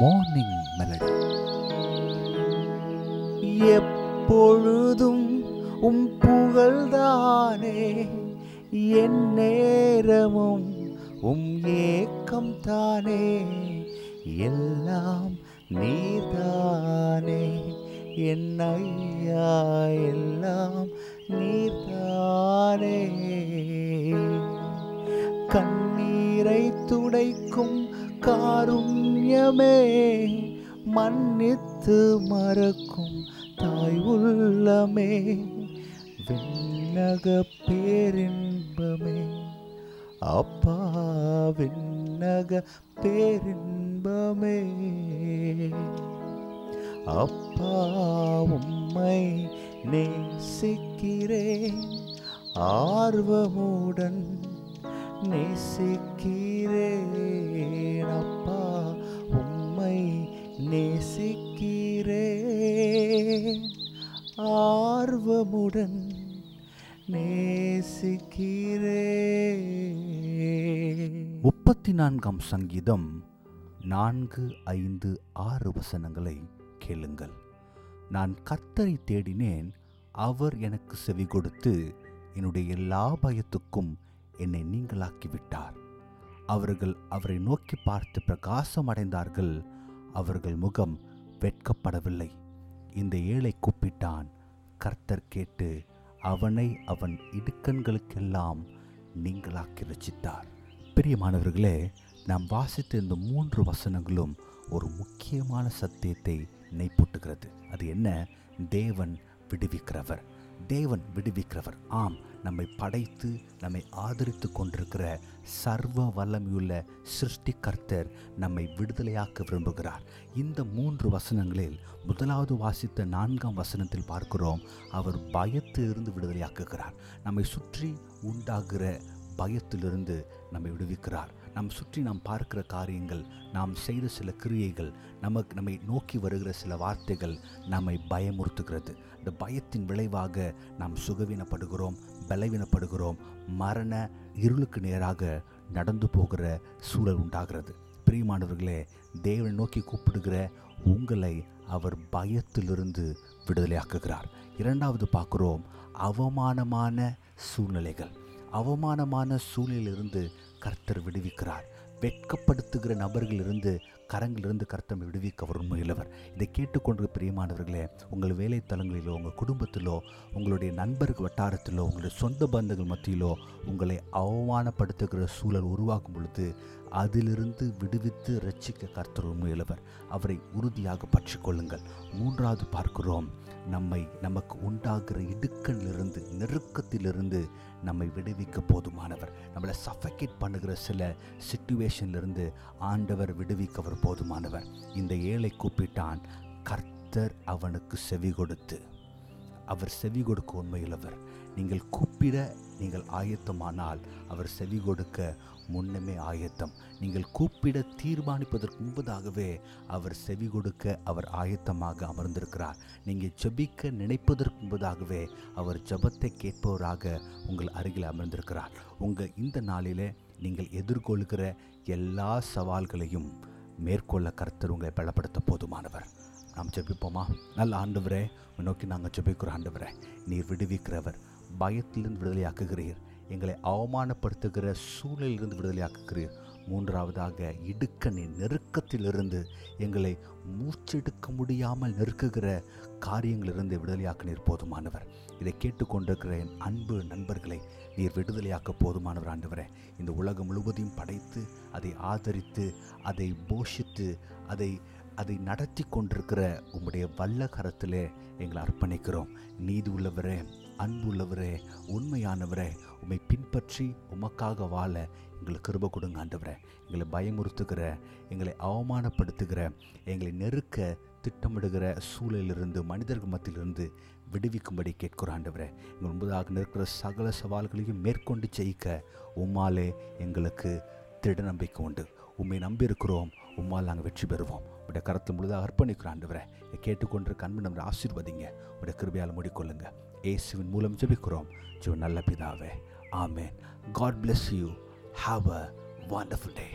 Morning melody. எப்பொழுதும் உம் புகழ்தானே, என் நேரமும் உம் ஏக்கம் தானே, எல்லாம் நீர்தானே என் ஐயா, எல்லாம் நீர்தானே. கண்ணீரை துடைக்கும் காருண்யமே, மன்னித்து மறக்கும் தாய் உள்ளமே, விண்ணக பேரின்பமே அப்பா, விண்ணக பேரின்பமே அப்பா. உம்மை நேசிக்கிறேன், ஆர்வமுடன் நேசிக்கிறேன் அப்பா, உம்மை நேசிக்கிறேன், ஆர்வமுடன் நேசிக்கிறேன். 34 சங்கீதம் 4, 5, 6 வசனங்களை கேளுங்கள். நான் கர்த்தரை தேடினேன், அவர் எனக்கு செவி கொடுத்து என்னுடைய எல்லா பயத்துக்கும் என்னை நீங்களாக்கிவிட்டார். அவர்கள் அவரை நோக்கி பார்த்து பிரகாசம் அடைந்தார்கள், அவர்கள் முகம் வெட்கப்படவில்லை. இந்த ஏழை கூப்பிட்டான், கர்த்தர் கேட்டு அவனை அவன் இடுக்கண்களுக்கெல்லாம் நீங்களாக்கி ரட்சித்தார். பிரியமானவர்களே, நாம் வாசித்த இந்த 3 வசனங்களும் ஒரு முக்கியமான சத்தியத்தை நெய்பூட்டுகிறது. அது என்ன? தேவன் விடுவிக்கிறவர், தேவன் விடுவிக்கிறவர். ஆம், நம்மை படைத்து நம்மை ஆதரித்து கொண்டிருக்கிற சர்வ வல்லமையுள்ள சிருஷ்டிகர்த்தர் நம்மை விடுதலையாக்க விரும்புகிறார். இந்த 3 வசனங்களில் முதலாவது வாசித்த 4ஆம் வசனத்தில் பார்க்கிறோம், அவர் பயத்திலிருந்து விடுதலையாக்குகிறார். நம்மை சுற்றி உண்டாகிற பயத்திலிருந்து நம்மை விடுவிக்கிறார். நம் சுற்றி நாம் பார்க்கிற காரியங்கள், நாம் செய்த சில கிரியைகள், நம்மை நோக்கி வருகிற சில வார்த்தைகள் நம்மை பயமுறுத்துகிறது. இந்த பயத்தின் விளைவாக நாம் சுகவீனப்படுகிறோம், பலவீனப்படுகிறோம், மரண இருளுக்கு நேராக நடந்து போகிற சூழல் உண்டாகிறது. பிரியமானவர்களே, தேவனை நோக்கி கூப்பிடுகிற உங்களை அவர் பயத்திலிருந்து விடுதலையாக்குகிறார். இரண்டாவது பார்க்கிறோம், அவமானமான சூழ்நிலைகள். அவமானமான சூழ்நிலையிலிருந்து கர்த்தர் விடுவிக்கிறார். வெட்கப்படுத்துகிற நபர்களிலிருந்து, கரங்களிலிருந்து கர்த்தர் விடுவிக்க விரும்புகிறவர். இதை கேட்டுக்கொண்டு பிரியமானவர்களே, உங்கள் வேலைத்தலங்களிலோ, உங்கள் குடும்பத்திலோ, உங்களுடைய நண்பர்கள் வட்டாரத்திலோ, உங்களுடைய சொந்த பந்தங்கள் மத்தியிலோ உங்களை அவமானப்படுத்துகிற சூழல் உருவாக்கும் பொழுது அதிலிருந்து விடுவித்து ரட்சிக்க கர்த்தர் விரும்புகிறவர். அவரை உறுதியாக பற்றி கொள்ளுங்கள். மூன்றாவது பார்க்கிறோம், நமக்கு உண்டாகிற இடுக்கணிலிருந்து, நெருக்கத்திலிருந்து நம்மை விடுவிக்க போதுமானவர். நம்மளை சஃபகேட் பண்ணுகிற சில சிச்சுவேஷன்லேருந்து ஆண்டவர் விடுவிக்க அவர் போதுமானவர். இந்த ஏழை கூப்பிட்டான், கர்த்தர் அவனுக்கு செவி கொடுத்து, அவர் செவி கொடுக்க உண்மையுள்ளவர். நீங்கள் கூப்பிட நீங்கள் ஆயத்தமானால் அவர் செவி கொடுக்க முன்னமே ஆயத்தம். நீங்கள் கூப்பிட தீர்மானிப்பதற்கு முன்பதாகவே அவர் செவி கொடுக்க அவர் ஆயத்தமாக அமர்ந்திருக்கிறார். நீங்கள் ஜெபிக்க நினைப்பதற்கு முன்பதாகவே அவர் ஜெபத்தை கேட்பவராக உங்கள் அருகில் அமர்ந்திருக்கிறார். உங்கள் இந்த நாளிலே நீங்கள் எதிர்கொள்கிற எல்லா சவால்களையும் மேற்கொள்ள கர்த்தர் உங்களை பலப்படுத்த போதுமானவர். நாம் ஜெபிப்போமா? நல்ல ஆண்டவரே, நோக்கி நாங்கள் ஜெபிக்கிற ஆண்டவரே, நீர் விடுவிக்கிறவர், பயத்திலிருந்து விடுதலையாக்குகிறீர், எங்களை அவமானப்படுத்துகிற சூழலிலிருந்து விடுதலையாக்குகிறீர். மூன்றாவதாக இடுக்கணின் நெருக்கத்திலிருந்து, எங்களை மூச்செடுக்க முடியாமல் நெருக்குகிற காரியங்களிலிருந்து விடுதலையாக்கினீர் போதுமானவர். இதை கேட்டுக்கொண்டிருக்கிற என் அன்பு நண்பர்களை நீர் விடுதலையாக்க போதுமானவர் ஆண்டவரே. இந்த உலகம் முழுவதையும் படைத்து, அதை ஆதரித்து, அதை போஷித்து, அதை நடத்தி கொண்டிருக்கிற உம்முடைய வல்ல கரத்திலே எங்களை அர்ப்பணிக்கிறோம். நீதி உள்ளவரே, அன்புள்ளவரே, உண்மையானவரே, உம்மை பின்பற்றி உமக்காக வாழ எங்களுக்கு கிருபை கொடுங்க ஆண்டவரே. எங்களை பயமுறுத்துகிற, எங்களை அவமானப்படுத்துகிற, எங்களை நெருக்க திட்டமிடுகிற சூழலிலிருந்து, மனிதர்கள் மத்தியிலிருந்து விடுவிக்கும்படி கேட்கிற ஆண்டவரே. எங்கள் முன்பதாக நிற்கிற சகல சவால்களையும் மேற்கொண்டு ஜெயிக்க உம்மாலே எங்களுக்கு திட நம்பிக்கை உண்டு. உம்மை நம்பியிருக்கிறோம், உம்மால் நாங்கள் வெற்றி பெறுவோம். உடைய கரத்தில் முழுதாக அர்ப்பணிக்கிறோம் ஆண்டவரே. இதை கேட்டுக்கொண்டிருக்க அன்பு நம்மளை ஆசீர்வதிங்க, உடைய கிருபையால் மூடிக்கொள்ளுங்க. இயேசுவின் மூலம் ஜெபிக்கிறோம் ஜீவ நல்ல பிதாவே, ஆமென். God bless you. Have a wonderful day.